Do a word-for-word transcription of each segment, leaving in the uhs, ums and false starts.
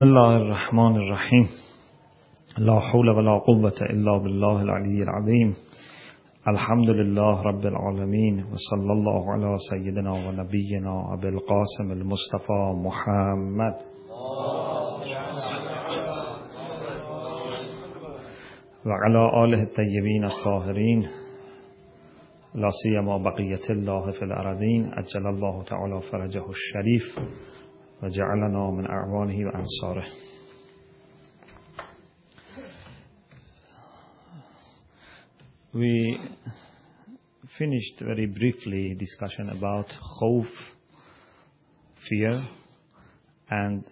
بسم الله الرحمن الرحيم لا حول ولا قوة إلا بالله العلي العظيم الحمد لله رب العالمين وصلى الله على سيدنا ونبينا أبي القاسم المصطفى محمد وعلى آله الطيبين الطاهرين لا سيما بقية الله في الأرضين أجل الله تعالى فرجه الشريف وجعلنا من أعوانه وأنصاره. We finished very briefly discussion about khawf, fear, and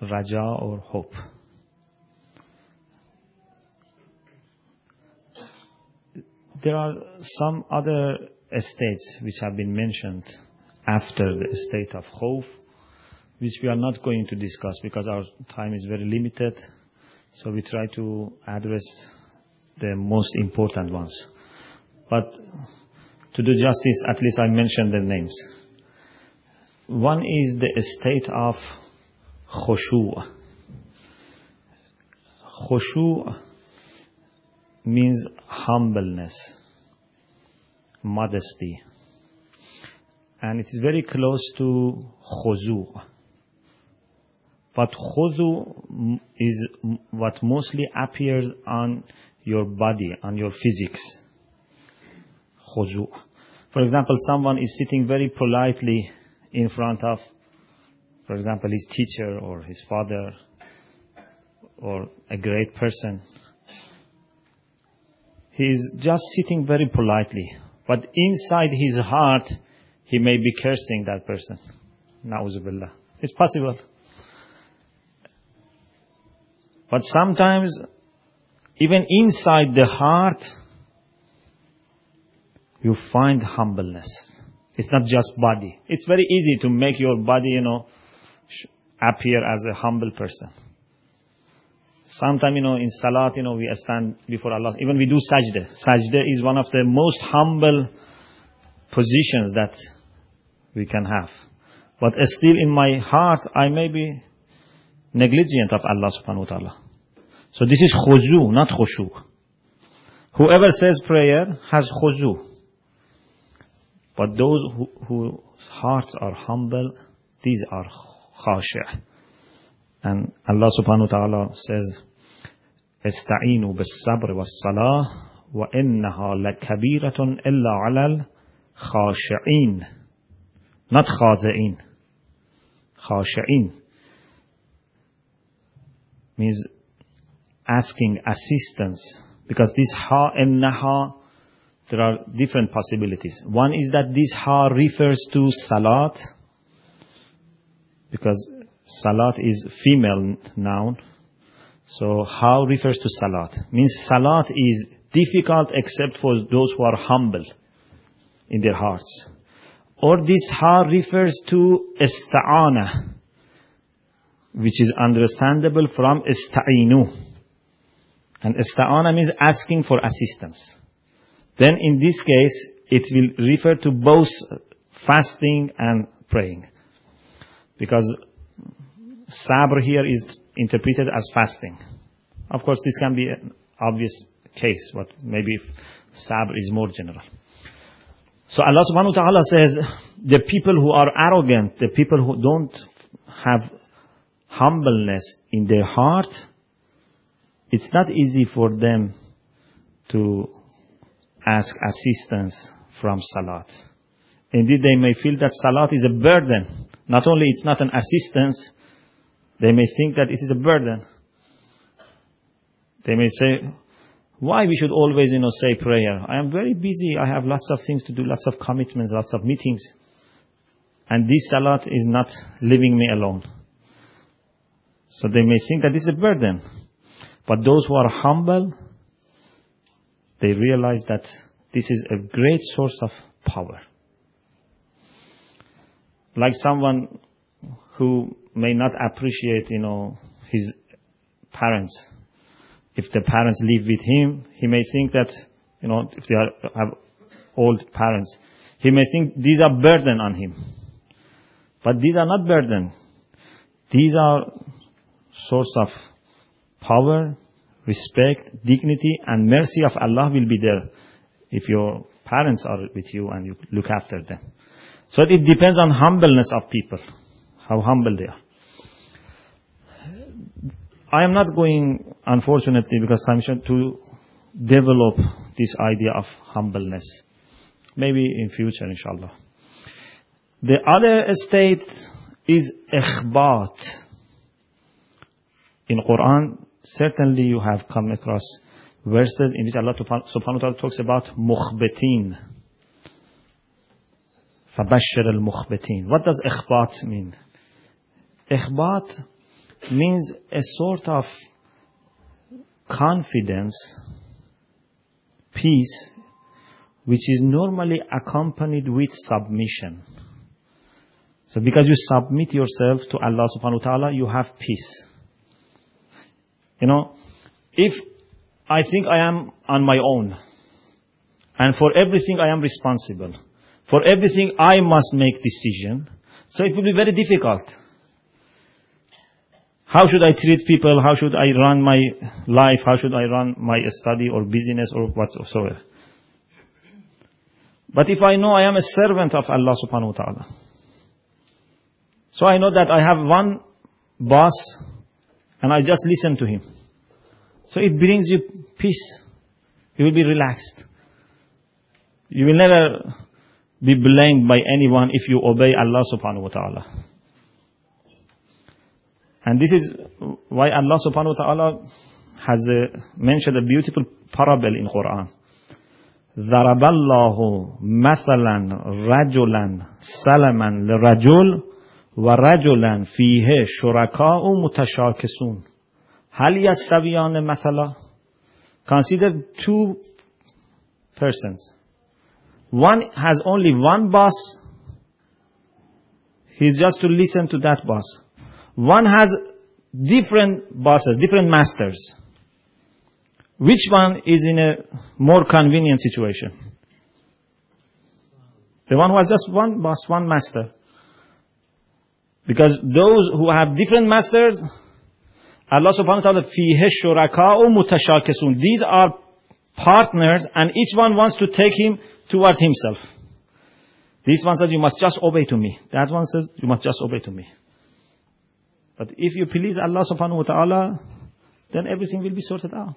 raja or hope. There are some other states which have been mentioned after the state of khawf, which we are not going to discuss because our time is very limited, so we try to address the most important ones. But to do justice, at least I mentioned the names. One is the state of khoshua. Khushu means humbleness, modesty. And it is very close to khuzu. But khuzu is what mostly appears on your body, on your physics. Khuzu. For example, someone is sitting very politely in front of, for example, his teacher or his father or a great person. He is just sitting very politely. But inside his heart, he may be cursing that person. Na'uzubillah. It's possible. But sometimes, even inside the heart, you find humbleness. It's not just body. It's very easy to make your body, you know, appear as a humble person. Sometimes, you know, in Salat, you know, we stand before Allah. Even we do sajda. Sajda is one of the most humble positions that we can have. But still in my heart, I may be negligent of Allah subhanahu wa ta'ala. So this is khuzu, not khushu. Whoever says prayer has khuzu. But those who, whose hearts are humble, these are khashi'. And Allah subhanahu wa ta'ala says, Isti'inu bis-sabr was-salah wa innaha lakabiratun illa 'alal khashi'in, not khazi'in. Khashi'in means asking assistance, because this ha and naha, there are different possibilities. One is that this ha refers to salat, because salat is female noun, so ha refers to salat. Means salat is difficult except for those who are humble in their hearts. Or this ha refers to Isti'anah, which is understandable from Isti'inu. And Isti'anah means asking for assistance. Then in this case, it will refer to both fasting and praying, because sabr here is interpreted as fasting. Of course, this can be an obvious case, but maybe sabr is more general. So Allah subhanahu wa ta'ala says, the people who are arrogant, the people who don't have humbleness in their heart, it's not easy for them to ask assistance from salat. Indeed, they may feel that salat is a burden. Not only it's not an assistance, they may think that it is a burden. They may say, why we should always, you know, say prayer? I am very busy. I have lots of things to do, lots of commitments, lots of meetings. And this salat is not leaving me alone. So they may think that this is a burden. But those who are humble, they realize that this is a great source of power. Like someone who may not appreciate, you know, his parents. If the parents live with him, he may think that, you know, if they are, have old parents, he may think these are burden on him. But these are not burden. These are source of power, respect, dignity, and mercy of Allah will be there if your parents are with you and you look after them. So it depends on humbleness of people, how humble they are. I am not going, unfortunately, because I'm sure to develop this idea of humbleness. Maybe in future, inshallah. The other state is ikhbat. In Quran, certainly you have come across verses in which Allah subhanahu wa ta'ala talks about mukhbetin. Fabashir al-mukhbetin. What does ikhbat mean? Ikhbat means a sort of confidence, peace, which is normally accompanied with submission. So because you submit yourself to Allah subhanahu wa ta'ala, you have peace. You know, if I think I am on my own, and for everything I am responsible, for everything I must make decision, so it will be very difficult. How should I treat people? How should I run my life? How should I run my study or business or whatsoever? But if I know I am a servant of Allah subhanahu wa ta'ala, so I know that I have one boss and I just listen to him. So it brings you peace. You will be relaxed. You will never be blamed by anyone if you obey Allah subhanahu wa ta'ala. And this is why Allah subhanahu wa ta'ala has uh, mentioned a beautiful parable in Quran. ضَرَبَ اللَّهُ مَثَلًا رَجُلًا سَلَمًا لِرَجُلٍ وَرَجُلًا فِيهِ شُرَكَاءُ مُتَشَاكِسُونَ هَلْ يَسْتَوِيَانِ مَثَلًا. Consider two persons. One has only one boss. He's just to listen to that boss. One has different bosses, different masters. Which one is in a more convenient situation? The one who has just one boss, one master. Because those who have different masters, Allah subhanahu wa ta'ala, فِيهِ شُرَكَاءُ مُتَشَاكِسُونَ. These are partners and each one wants to take him towards himself. This one says, you must just obey to me. That one says, you must just obey to me. But if you please Allah subhanahu wa ta'ala, then everything will be sorted out.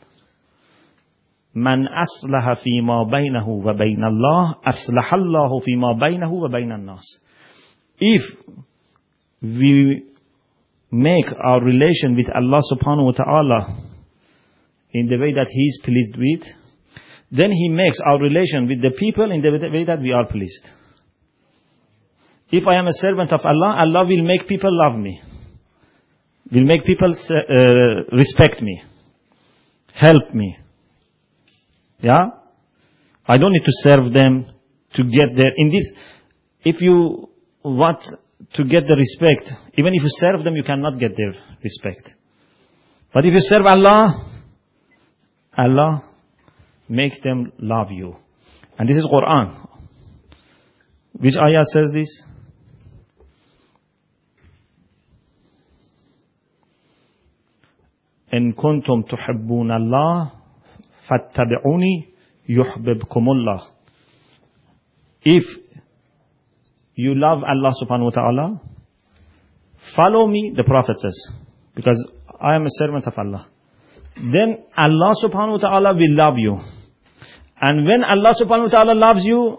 Man aslaha fi ma baynahu wa bayna Allah, aslaha Allahu fi ma baynahu wa bayna an-nas. If we make our relation with Allah subhanahu wa ta'ala in the way that He is pleased with, then He makes our relation with the people in the way that we are pleased. If I am a servant of Allah, Allah will make people love me. Will make people uh, respect me, help me. Yeah? I don't need to serve them to get there. In this, if you want to get the respect, even if you serve them, you cannot get their respect. But if you serve Allah, Allah makes them love you. And this is Quran. Which ayah says this? إن كنتم تحبون الله فاتبعوني يحببكم الله. If you love Allah subhanahu wa ta'ala, follow me, the Prophet says, because I am a servant of Allah. Then Allah subhanahu wa ta'ala will love you. And when Allah subhanahu wa ta'ala loves you,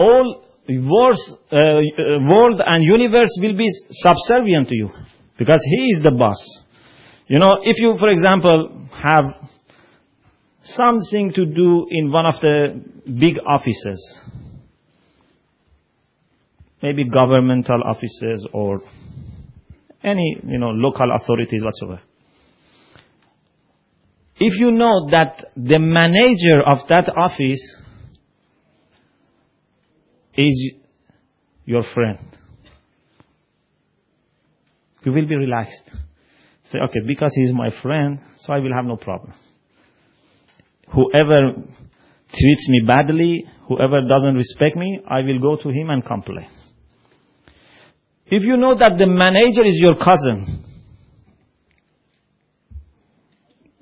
all worlds, uh, world and universe will be subservient to you, because He is the boss. You know, if you, for example, have something to do in one of the big offices, maybe governmental offices or any, you know, local authorities whatsoever. If you know that the manager of that office is your friend, you will be relaxed. Say, okay, because he's my friend, so I will have no problem. Whoever treats me badly, whoever doesn't respect me, I will go to him and complain. If you know that the manager is your cousin,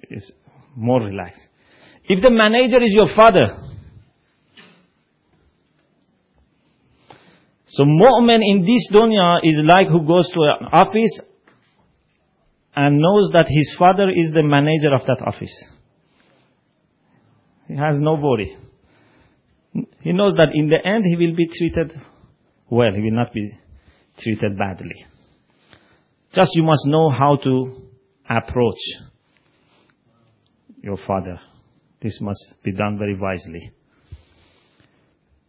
it's more relaxed. If the manager is your father, so mu'min in this dunya is like who goes to an office and knows that his father is the manager of that office. He has no worry. He knows that in the end he will be treated well. He will not be treated badly. Just you must know how to approach your father. This must be done very wisely.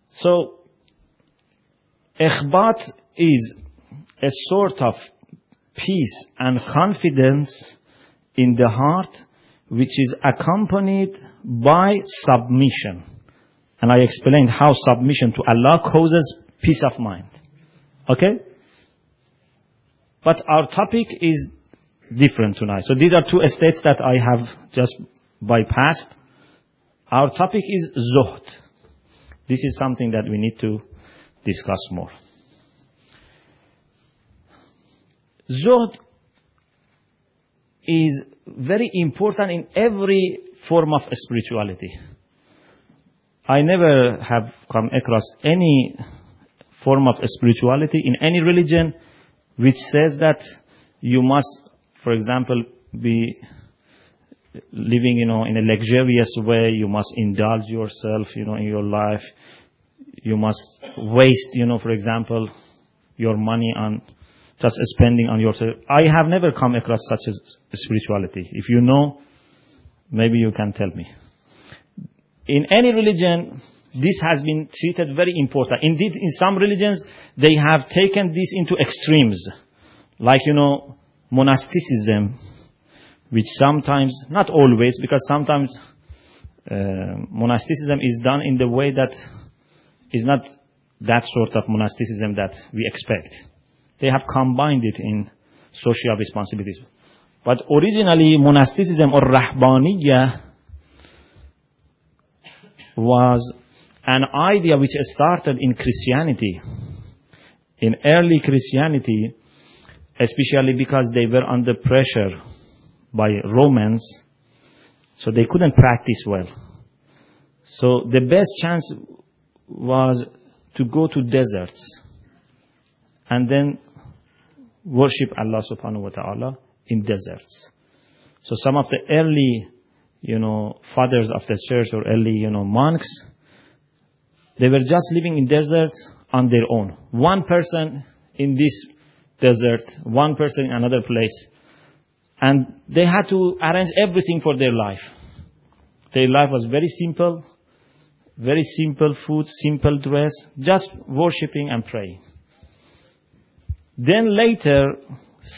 So, ikhbat is a sort of peace and confidence in the heart which is accompanied by submission. And I explained how submission to Allah causes peace of mind. Okay? But our topic is different tonight. So these are two states that I have just bypassed. Our topic is zuhud. This is something that we need to discuss more. Zuhud is very important in every form of spirituality. I never have come across any form of spirituality in any religion which says that you must, for example, be living, you know, in a luxurious way. You must indulge yourself, you know, in your life. You must waste, you know, for example, your money on just spending on yourself. I have never come across such a spirituality. If you know, maybe you can tell me. In any religion, this has been treated very important. Indeed, in some religions, they have taken this into extremes. Like, you know, monasticism, which sometimes, not always, because sometimes uh, monasticism is done in the way that is not that sort of monasticism that we expect. They have combined it in social responsibilities. But originally, monasticism or Rahbaniyya was an idea which started in Christianity. In early Christianity, especially because they were under pressure by Romans, so they couldn't practice well. So the best chance was to go to deserts and then worship Allah subhanahu wa ta'ala in deserts. So some of the early, you know, fathers of the church or early, you know, monks, they were just living in deserts on their own. One person in this desert, one person in another place. And they had to arrange everything for their life. Their life was very simple, very simple food, simple dress, just worshipping and praying. Then later,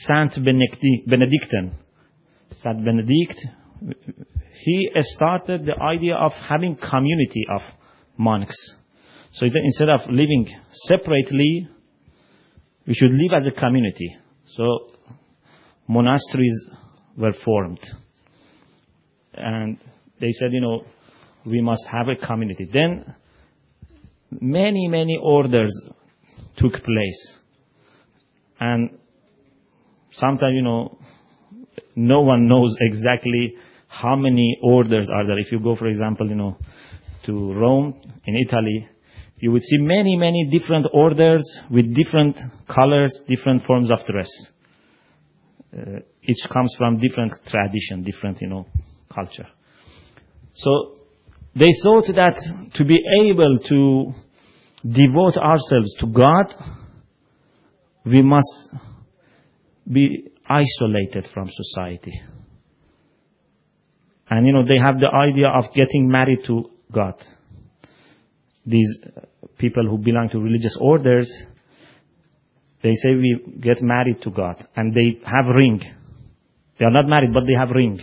Saint Benedict, Saint Benedict, he started the idea of having community of monks. So instead of living separately, we should live as a community. So monasteries were formed. And they said, you know, we must have a community. Then many, many orders took place. And sometimes, you know, no one knows exactly how many orders are there. If you go, for example, you know, to Rome in Italy, you would see many, many different orders with different colors, different forms of dress. Uh, each comes from different tradition, different, you know, culture. So they thought that to be able to devote ourselves to God, we must be isolated from society. And, you know, they have the idea of getting married to God. These people who belong to religious orders, they say we get married to God. And they have ring. They are not married, but they have ring.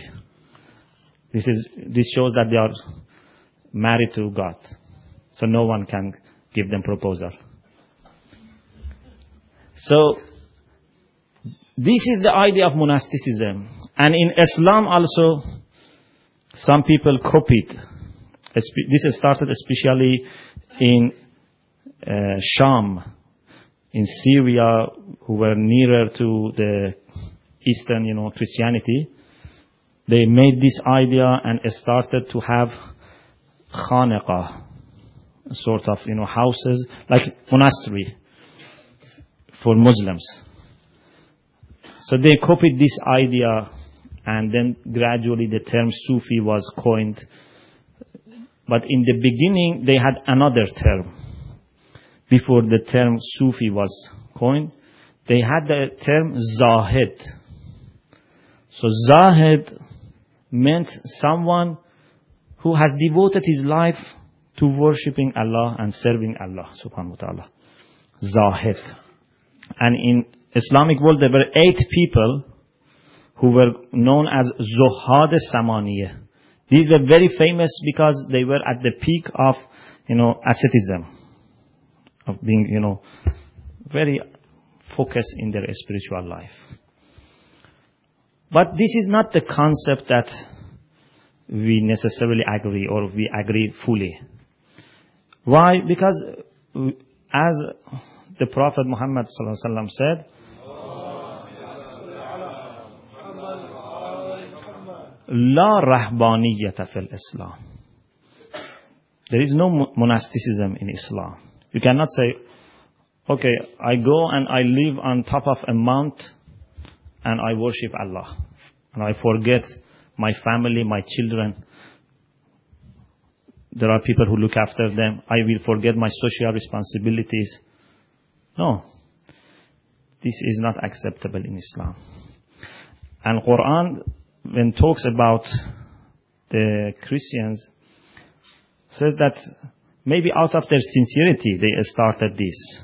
This is this shows that they are married to God. So no one can give them proposal. So, this is the idea of monasticism. And in Islam also, some people copied. This started especially in uh, Sham, in Syria who were nearer to the Eastern, you know, Christianity, they made this idea and started to have khaniqah, sort of, you know, houses, like monastery for Muslims. So they copied this idea, and then gradually the term Sufi was coined. But in the beginning, they had another term. Before the term Sufi was coined, they had the term Zahid. So Zahid meant someone who has devoted his life to worshipping Allah and serving Allah subhanahu wa ta'ala. Zahid. And in Islamic world, there were eight people who were known as Zuhad Samaniyah. These were very famous because they were at the peak of, you know, asceticism, of being, you know, very focused in their spiritual life. But this is not the concept that we necessarily agree, or we agree fully. Why? Because as the Prophet Muhammad sallallahu alaihi wasallam said, La Rahbaniyata fil Islam. There is no monasticism in Islam. You cannot say, okay, I go and I live on top of a mount and I worship Allah, and I forget my family, my children. There are people who look after them. I will forget my social responsibilities. No. This is not acceptable in Islam. And Quran, when talks about the Christians, says that maybe out of their sincerity they started this.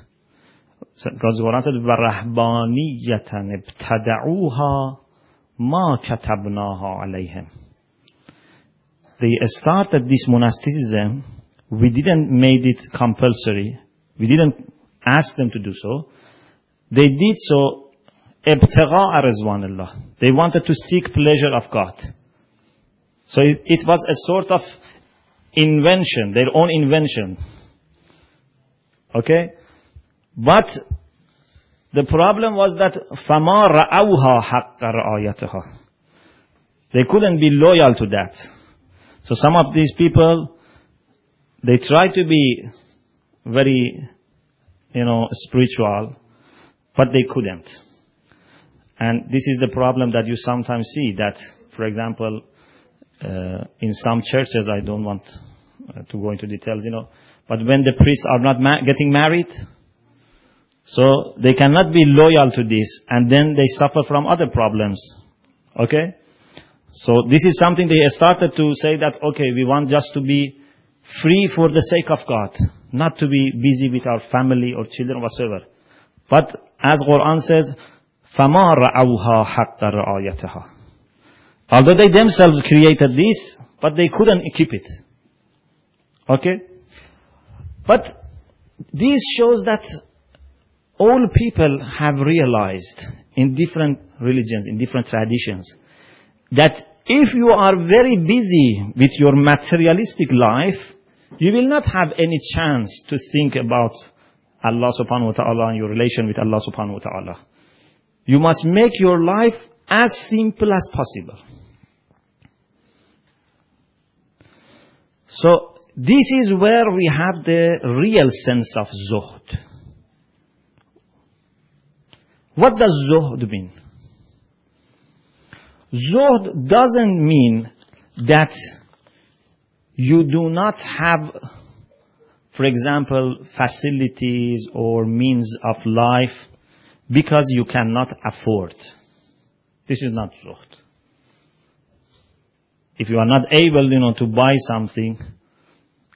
So God's Quran said, وَرَحْبَانِيَّةً ابْتَدَعُوهَا مَا كَتَبْنَاهَا عَلَيْهِمْ. They started this monasticism. We didn't make it compulsory. We didn't ask them to do so. They did so. Ibtigha ar-Rizwanillah. They wanted to seek pleasure of God. So it, it was a sort of invention, their own invention. Okay? But the problem was that فَمَا رَأَوْهَا حَقَّ رَآيَتِهَا. They couldn't be loyal to that. So some of these people, they try to be very, you know, spiritual, but they couldn't. And this is the problem that you sometimes see, that, for example, uh, in some churches, I don't want to go into details, you know, but when the priests are not ma- getting married, so they cannot be loyal to this, and then they suffer from other problems. Okay? So this is something they started to say that, okay, we want just to be free for the sake of God, not to be busy with our family or children, whatsoever. But as Quran says, فَمَا رَأَوْهَا حَقَّ رَآيَتِهَا. Although they themselves created this, but they couldn't keep it. Okay? But this shows that all people have realized in different religions, in different traditions, that if you are very busy with your materialistic life, you will not have any chance to think about Allah subhanahu wa ta'ala and your relation with Allah subhanahu wa ta'ala. You must make your life as simple as possible. So this is where we have the real sense of zuhud. What does zuhud mean? Zuhud doesn't mean that you do not have, for example, facilities or means of life, because you cannot afford. This is not zuhd. If you are not able, you know, to buy something,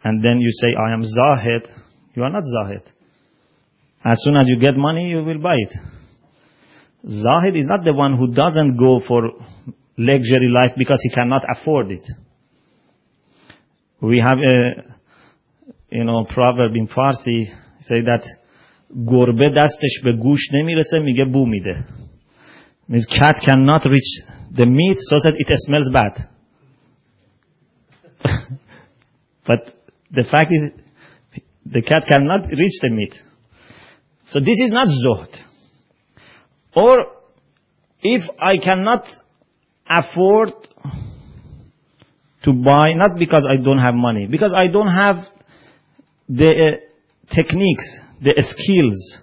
and then you say, I am zahid, you are not zahid. As soon as you get money, you will buy it. Zahid is not the one who doesn't go for luxury life because he cannot afford it. We have a, you know, proverb in Farsi, say that, گربه دستش به گوش نمیرسه میگه بو میده. Means cat cannot reach the meat so that it smells bad. But the fact is, the cat cannot reach the meat. So this is not zuhd. Or if I cannot afford to buy, not because I don't have money, because I don't have the uh, techniques, the skills,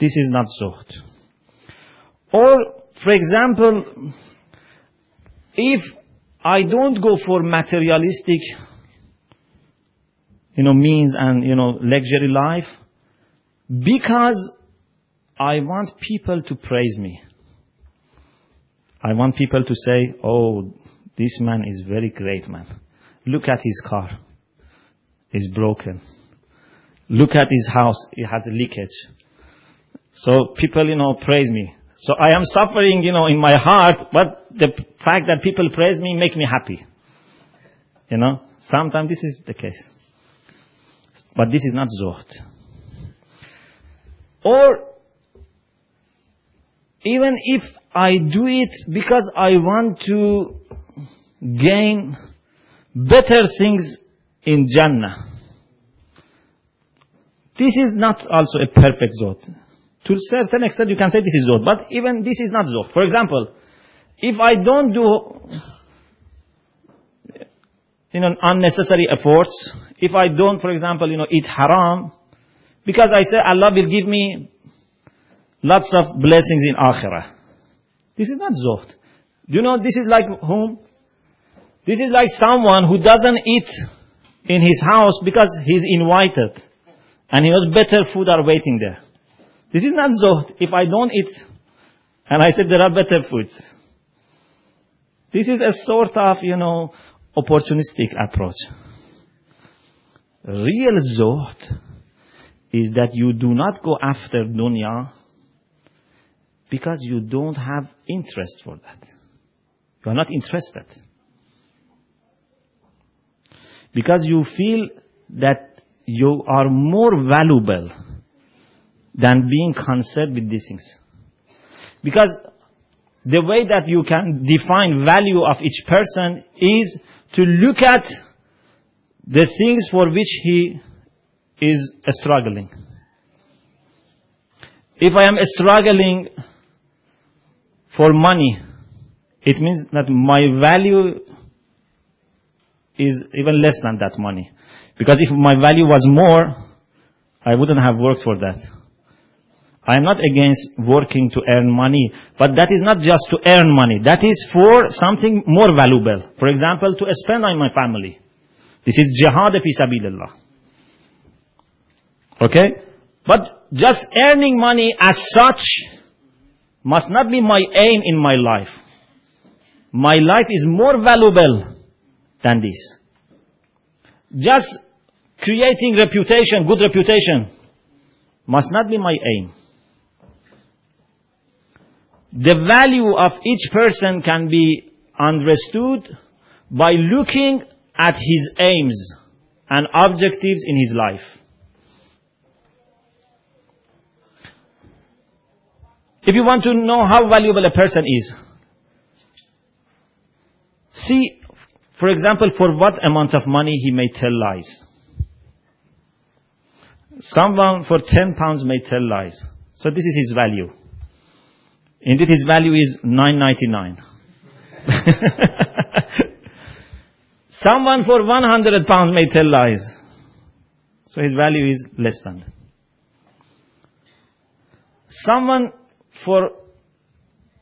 this is not zuhd. Or, for example, if I don't go for materialistic, you know, means and, you know, luxury life, because I want people to praise me. I want people to say, oh, this man is very great man. Look at his car. It's broken. Look at his house. It has a leakage. So people, you know, praise me. So I am suffering, you know, in my heart, but the fact that people praise me make me happy. You know, sometimes this is the case. But this is not zuhd. Or even if I do it because I want to gain better things in Jannah, this is not also a perfect zuhd. To a certain extent you can say this is zuhd, but even this is not zuhd. For example, if I don't do, you know, unnecessary efforts, if I don't, for example, you know, eat haram, because I say Allah will give me lots of blessings in Akhirah. This is not zuhd. Do you know this is like whom? This is like someone who doesn't eat in his house because he's invited and he knows better food are waiting there. This is not zuhd. If I don't eat, and I said there are better foods. This is a sort of, you know, opportunistic approach. Real zuhd is that you do not go after dunya because you don't have interest for that. You are not interested. Because you feel that you are more valuable than being concerned with these things. Because the way that you can define value of each person is to look at the things for which he is struggling. If I am struggling for money, it means that my value is even less than that money. Because if my value was more, I wouldn't have worked for that. I am not against working to earn money, but that is not just to earn money. That is for something more valuable. For example, to spend on my family. This is jihad fi sabilillah. Okay? But just earning money as such must not be my aim in my life. My life is more valuable than this. Just creating reputation, good reputation, must not be my aim. The value of each person can be understood by looking at his aims and objectives in his life. If you want to know how valuable a person is, see, for example, for what amount of money he may tell lies. Someone for ten pounds may tell lies. So this is his value. Indeed, his value is nine ninety-nine. Someone for one hundred pounds may tell lies. So his value is less than. Someone for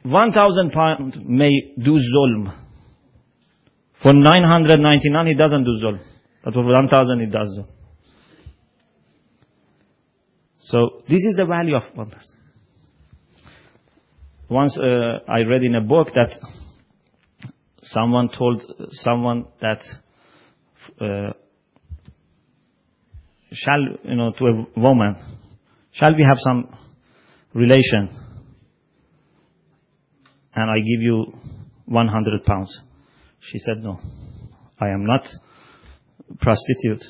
one thousand pounds may do zulm. For nine hundred ninety-nine he doesn't do zulm. But for one thousand he does zulm. So this is the value of one person. Once uh, I read in a book that someone told someone that uh, shall you know to a woman, shall we have some relation? And I give you one hundred pounds. She said, no, I am not prostitute.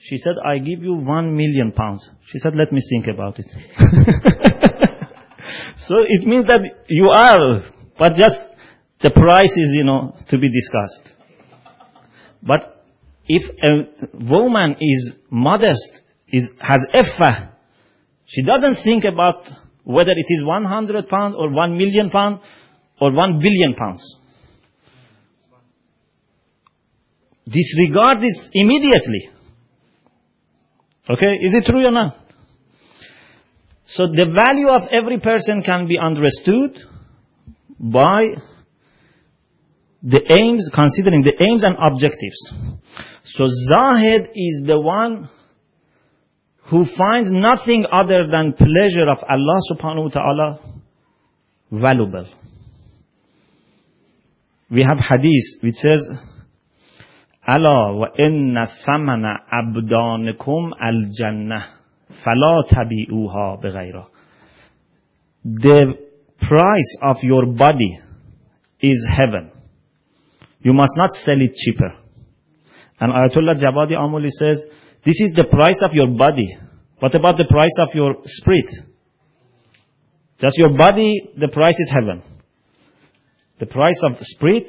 She said, I give you one million pounds. She said, let me think about it. So it means that you are, but just the price is, you know, to be discussed. But if a woman is modest, is, has effa. She doesn't think about whether it is one hundred pounds or one million pounds or one billion pounds. Disregard this immediately. Okay, is it true or not? So the value of every person can be understood by the aims, considering the aims and objectives. So Zahid is the one who finds nothing other than pleasure of Allah subhanahu wa ta'ala valuable. We have hadith which says, Ala wa inna thamana abdanikum al-jannah fala tabi'uha bighayra. The price of your body is heaven. You must not sell it cheaper. And Ayatollah Jabadi Amuli says, this is the price of your body. What about the price of your spirit? Just your body, the price is heaven. The price of spirit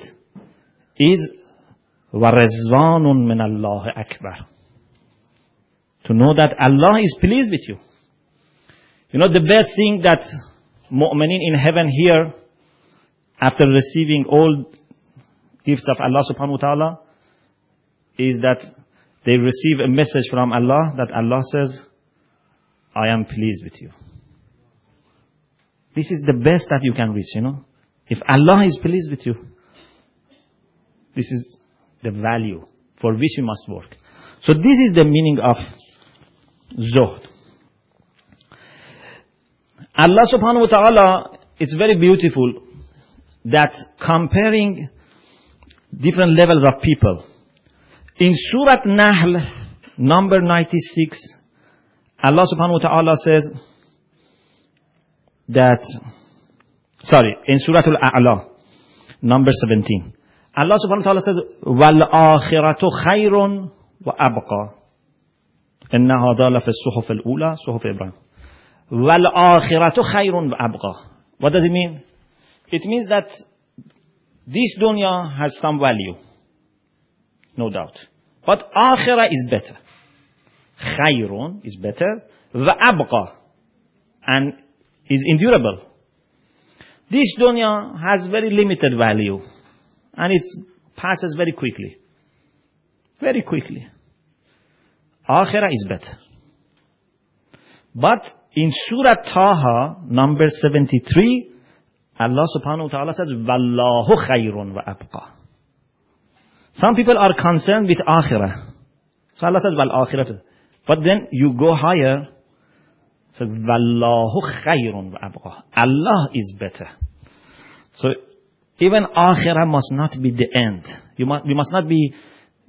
is وَرَزْوَانٌ مِنَ اللَّهِ أَكْبَرٌ. To know that Allah is pleased with you. You know the best thing that mu'minin in heaven hear after receiving all gifts of Allah subhanahu wa ta'ala is that they receive a message from Allah that Allah says, I am pleased with you. This is the best that you can reach, you know. If Allah is pleased with you, this is the value for which you must work. So this is the meaning of zuhd. Allah subhanahu wa ta'ala, it's very beautiful that comparing different levels of people. In Surah Nahl, number ninety-six, Allah subhanahu wa ta'ala says that, sorry, in Surah Al-A'la, number seventeen, Allah subhanahu wa ta'ala says, وَالْآخِرَةُ خَيْرٌ وَأَبْقَى إِنَّ هَذَا لَفِي الصُّحُفِ الْأُولَى صُحُفِ إِبْرَاهِيمَ وَالْآخِرَةُ خَيْرٌ وَأَبْقَى. What does it mean? It means that this dunya has some value, no doubt. But akhirah is better. Khayrun is better. Va'abqa. And is endurable. This dunya has very limited value. And it passes very quickly. Very quickly. Akhirah is better. But in Surah Taha, number seventy-three, Allah subhanahu wa ta'ala says, Wallahu khayrun wa abqa. Some people are concerned with akhirah. So Allah says, Wal akhirah. But then you go higher. So, Wallahu khayrun wa abqa. Allah is better. So, even akhirah must not be the end. You must, we must not be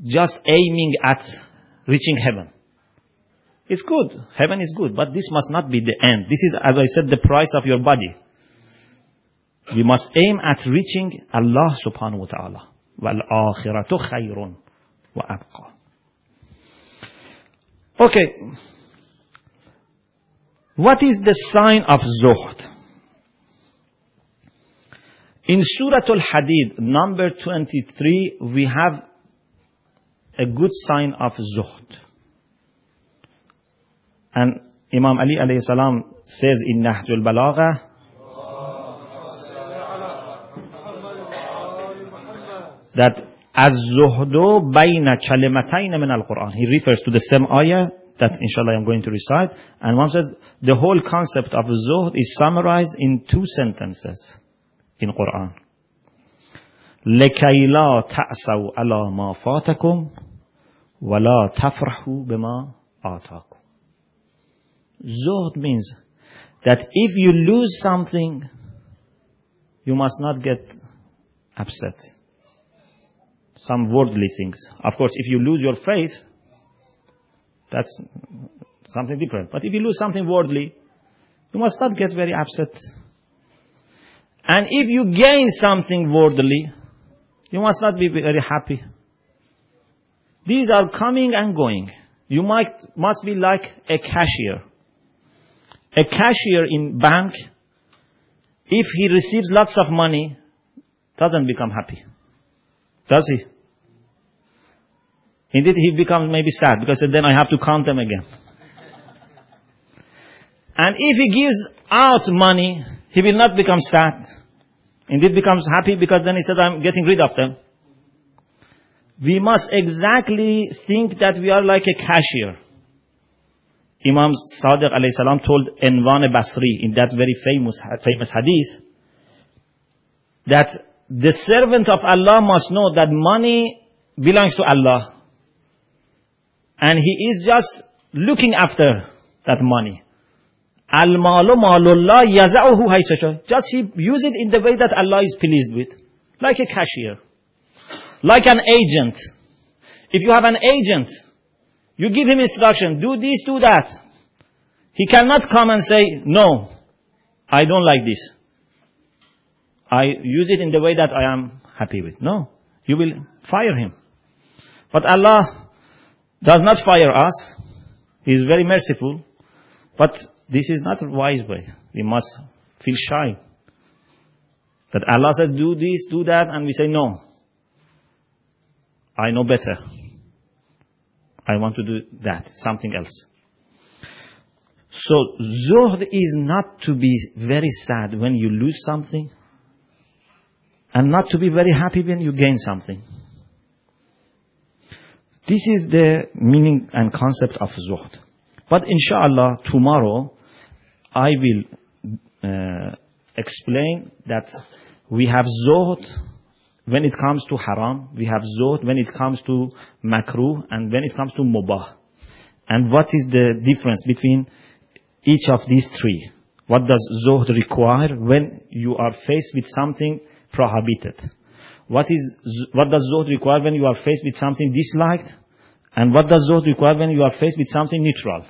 just aiming at reaching heaven. It's good. Heaven is good. But this must not be the end. This is, as I said, the price of your body. We must aim at reaching Allah subhanahu wa ta'ala. وَالْآخِرَةُ خَيْرٌ وَأَبْقَى. Okay. What is the sign of zuhd? In Surah Al-Hadid, number twenty-three, we have a good sign of zuhd. And Imam Ali alayhi salam says in Nahjul Balagha, that az-zuhdu bayna kalimatayn min al-Qur'an. He refers to the same ayah that inshallah I'm going to recite. And one says the whole concept of zuhd is summarized in two sentences in Qur'an. لَكَيْ لَا تَأْسَوْا عَلَى مَا فَاتَكُمْ وَلَا تَفْرَحُوا بِمَا آتَاكُمْ. Zuhd means that if you lose something, you must not get upset. Some worldly things. Of course, if you lose your faith, that's something different. But if you lose something worldly, you must not get very upset. And if you gain something worldly, you must not be very happy. These are coming and going. You might must be like a cashier. A cashier in bank, if he receives lots of money, doesn't become happy. Does he? Indeed, he becomes maybe sad because then I have to count them again. And if he gives out money, he will not become sad. Indeed becomes happy, because then he said, I'm getting rid of them. We must exactly think that we are like a cashier. Imam Sadiq alayhi salam told Enwan Basri in that very famous famous hadith that the servant of Allah must know that money belongs to Allah. And he is just looking after that money. Al-malu malullah yaza'uhu haytha. Just he use it in the way that Allah is pleased with. Like a cashier. Like an agent. If you have an agent, you give him instruction, do this, do that. He cannot come and say, no, I don't like this. I use it in the way that I am happy with. No, you will fire him. But Allah does not fire us. He is very merciful. But this is not a wise way. We must feel shy. That Allah says, do this, do that, and we say, no. I know better. I want to do that, something else. So, zuhd is not to be very sad when you lose something, and not to be very happy when you gain something. This is the meaning and concept of zuhd. But inshallah, tomorrow, I will uh, explain that we have zuhd when it comes to haram, we have zuhd when it comes to makruh, and when it comes to mubah. And what is the difference between each of these three? What does zuhd require when you are faced with something prohibited? What is what does zuhd require when you are faced with something disliked? And what does zuhd require when you are faced with something neutral?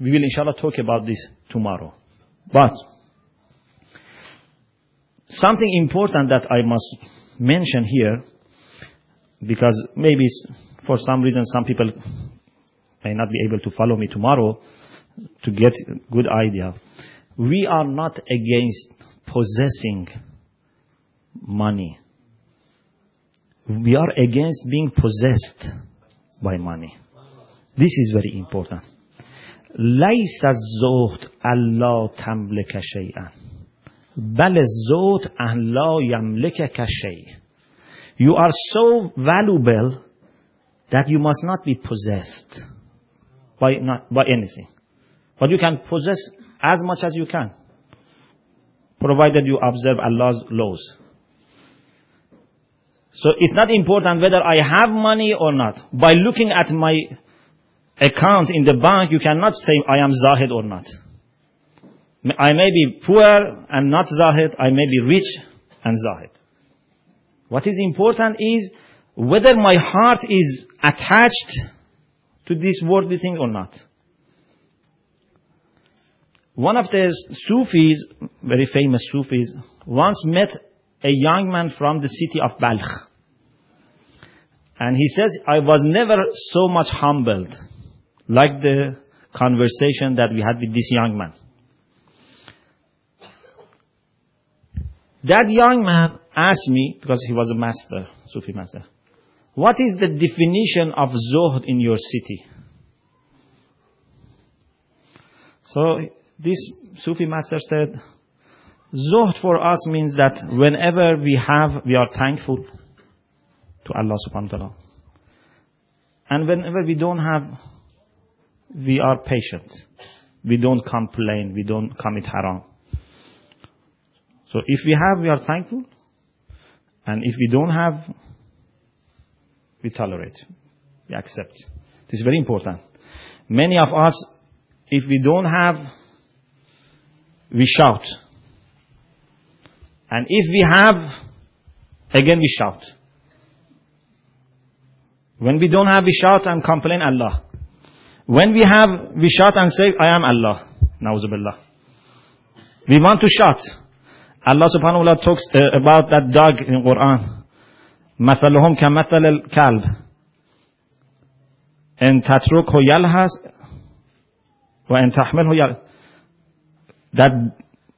We will inshallah talk about this tomorrow. But something important that I must mention here, because maybe for some reason some people may not be able to follow me tomorrow to get a good idea. We are not against possessing money. We are against being possessed by money. This is very important. لَيْسَ الزُّهْدُ أَلَّا تَمْلِكَ شَيْئًا بَلَ الزُّهْدُ أَلَّا يَمْلِكَكَ شَيْءٍ. You are so valuable that you must not be possessed by not, by anything. But you can possess as much as you can, provided you observe Allah's laws. So it's not important whether I have money or not. By looking at my account in the bank, you cannot say I am Zahid or not. I may be poor and not Zahid. I may be rich and Zahid. What is important is whether my heart is attached to this worldly thing or not. One of the Sufis, very famous Sufis, once met a young man from the city of Balkh. And he says, I was never so much humbled like the conversation that we had with this young man. That young man asked me, because he was a master, Sufi master, what is the definition of zuhd in your city? So this Sufi master said, zuhd for us means that whenever we have, we are thankful to Allah subhanahu wa ta'ala. And whenever we don't have, we are patient. We don't complain. We don't commit haram. So if we have, we are thankful. And if we don't have, we tolerate. We accept. This is very important. Many of us, if we don't have, we shout. And if we have, again we shout. When we don't have, we shout and complain Allah. When we have, we shout and say, I am Allah. Na'udhu billah. We want to shout. Allah subhanahu wa ta'ala talks uh, about that dog in Quran. مَثَلُهُمْ كَمَثَلِ الْكَلْبِ إِن تَتْرُكْهُ يَلْهَثْ وَإِن تَحْمِلْهُ يَلْهَث. That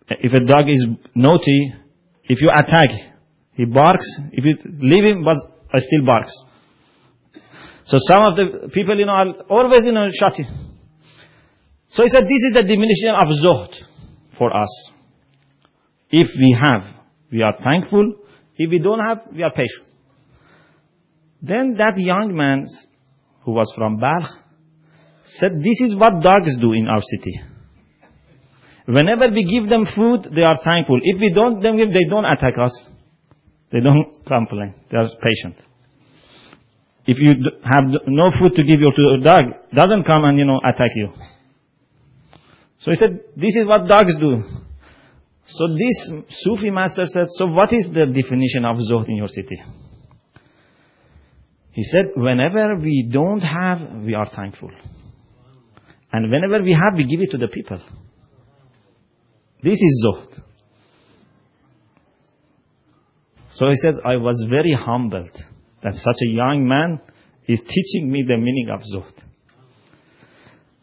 if a dog is naughty, if you attack, he barks. If you leave him, but he still barks. So some of the people, you know, are always, you know, shouting. So he said, this is the definition of zuhd for us. If we have, we are thankful. If we don't have, we are patient. Then that young man who was from Balkh said, this is what dogs do in our city. Whenever we give them food, they are thankful. If we don't, then they don't attack us. They don't complain. They are patient. If you have no food to give your dog, doesn't come and, you know, attack you. So he said, this is what dogs do. So this Sufi master said, so what is the definition of zuhd in your city? He said, whenever we don't have, we are thankful. And whenever we have, we give it to the people. This is zuhd. So he says, I was very humbled that such a young man is teaching me the meaning of zuhd.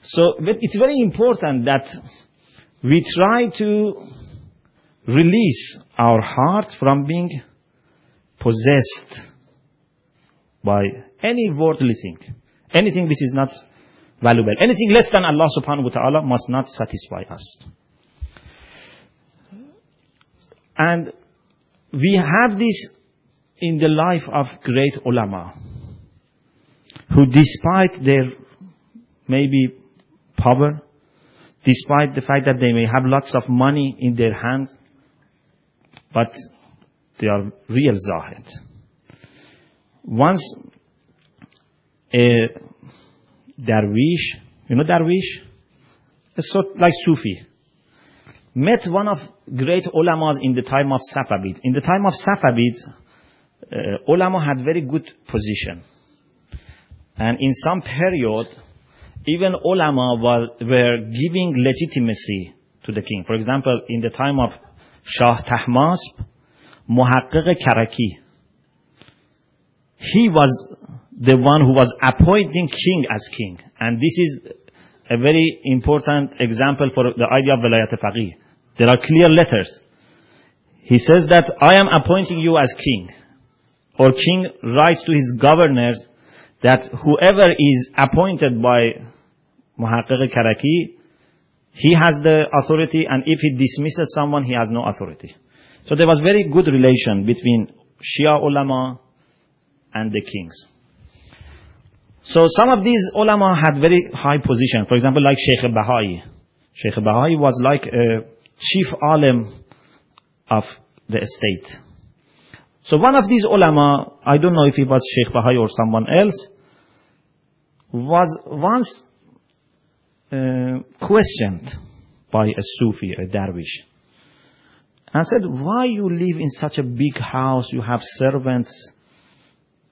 So it's very important that we try to release our heart from being possessed by any worldly thing. Anything which is not valuable. Anything less than Allah subhanahu wa ta'ala must not satisfy us. And we have this in the life of great ulama, who despite their maybe power, despite the fact that they may have lots of money in their hands, but they are real Zahid. Once a Darwish, you know Darwish? It's sort like Sufi. Met one of great ulamas in the time of Safavid. In the time of Safavid, uh, ulama had very good position. And in some period, even ulama was, were giving legitimacy to the king. For example, in the time of Shah Tahmasp, Mohaqiq Karaki, he was the one who was appointing king as king. And this is a very important example for the idea of velayat faqih. There are clear letters. He says that I am appointing you as king. Or king writes to his governors that whoever is appointed by Mohaqiq Karaki, he has the authority, and if he dismisses someone, he has no authority. So there was very good relation between Shia ulama and the kings. So some of these ulama had very high position. For example, like Shaykh Baha'i. Shaykh Baha'i was like a chief alim of the estate. So one of these ulama, I don't know if it was Shaykh Baha'i or someone else, was once uh, questioned by a Sufi, a Darwish, and said, why you live in such a big house, you have servants,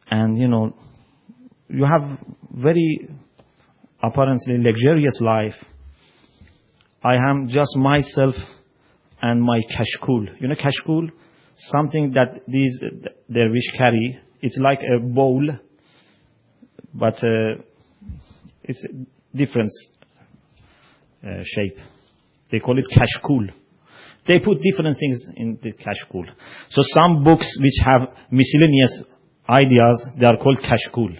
and you know, you have very apparently luxurious life. I am just myself and my kashkul. You know kashkul? Something that these dervish carry. It's like a bowl, but uh, it's a different uh, shape. They call it kashkul. They put different things in the kashkul. So some books which have miscellaneous ideas, they are called kashkul.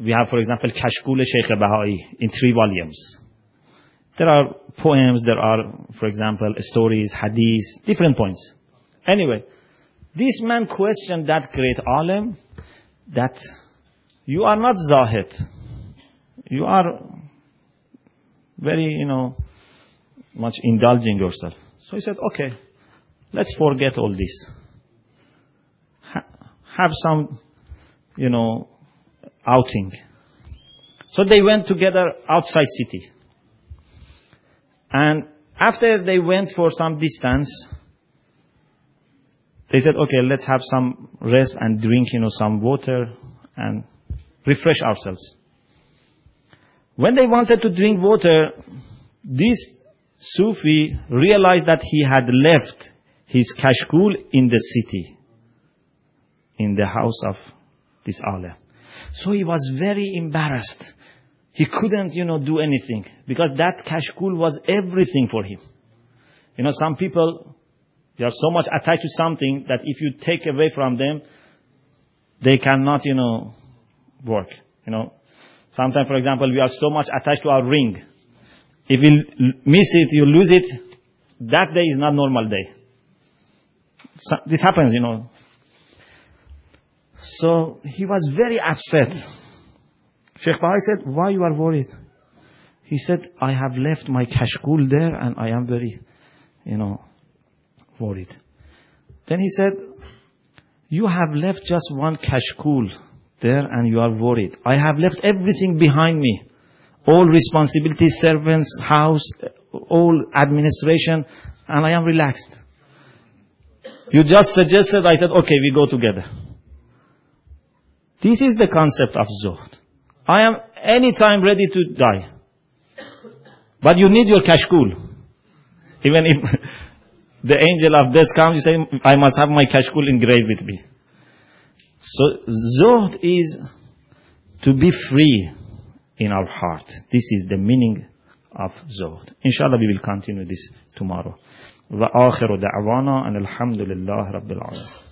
We have, for example, Kashkul Shaykh Baha'i in three volumes. There are poems, there are, for example, stories, hadiths, different points. Anyway, this man questioned that great alim that you are not Zahid. You are very, you know, much indulging yourself. So he said, okay, let's forget all this. Ha- have some, you know, outing. So they went together outside city. And after they went for some distance, they said, okay, let's have some rest and drink, you know, some water and refresh ourselves. When they wanted to drink water, this Sufi realized that he had left his kashkul in the city, in the house of this alim. So he was very embarrassed. He couldn't, you know, do anything. Because that kashkul was everything for him. You know, some people, they are so much attached to something that if you take away from them, they cannot, you know, work. You know, Sometimes, for example, we are so much attached to our ring. If you miss it, you lose it, that day is not a normal day. So this happens, you know. So he was very upset. Shaykh Baha'i said, why you are worried? He said, I have left my kashkul there and I am very, you know, worried. Then he said, you have left just one kashkul there and you are worried. I have left everything behind me. All responsibilities, servants, house, all administration, and I am relaxed. You just suggested, I said, okay, we go together. This is the concept of zuhd. I am anytime ready to die. But you need your kashkul. Even if the angel of death comes, you say, I must have my kashkul engraved with me. So zuhd is to be free in our heart. This is the meaning of zuhd. Inshallah, we will continue this tomorrow. Wa akhiru da'wana and alhamdulillah rabbil alamin.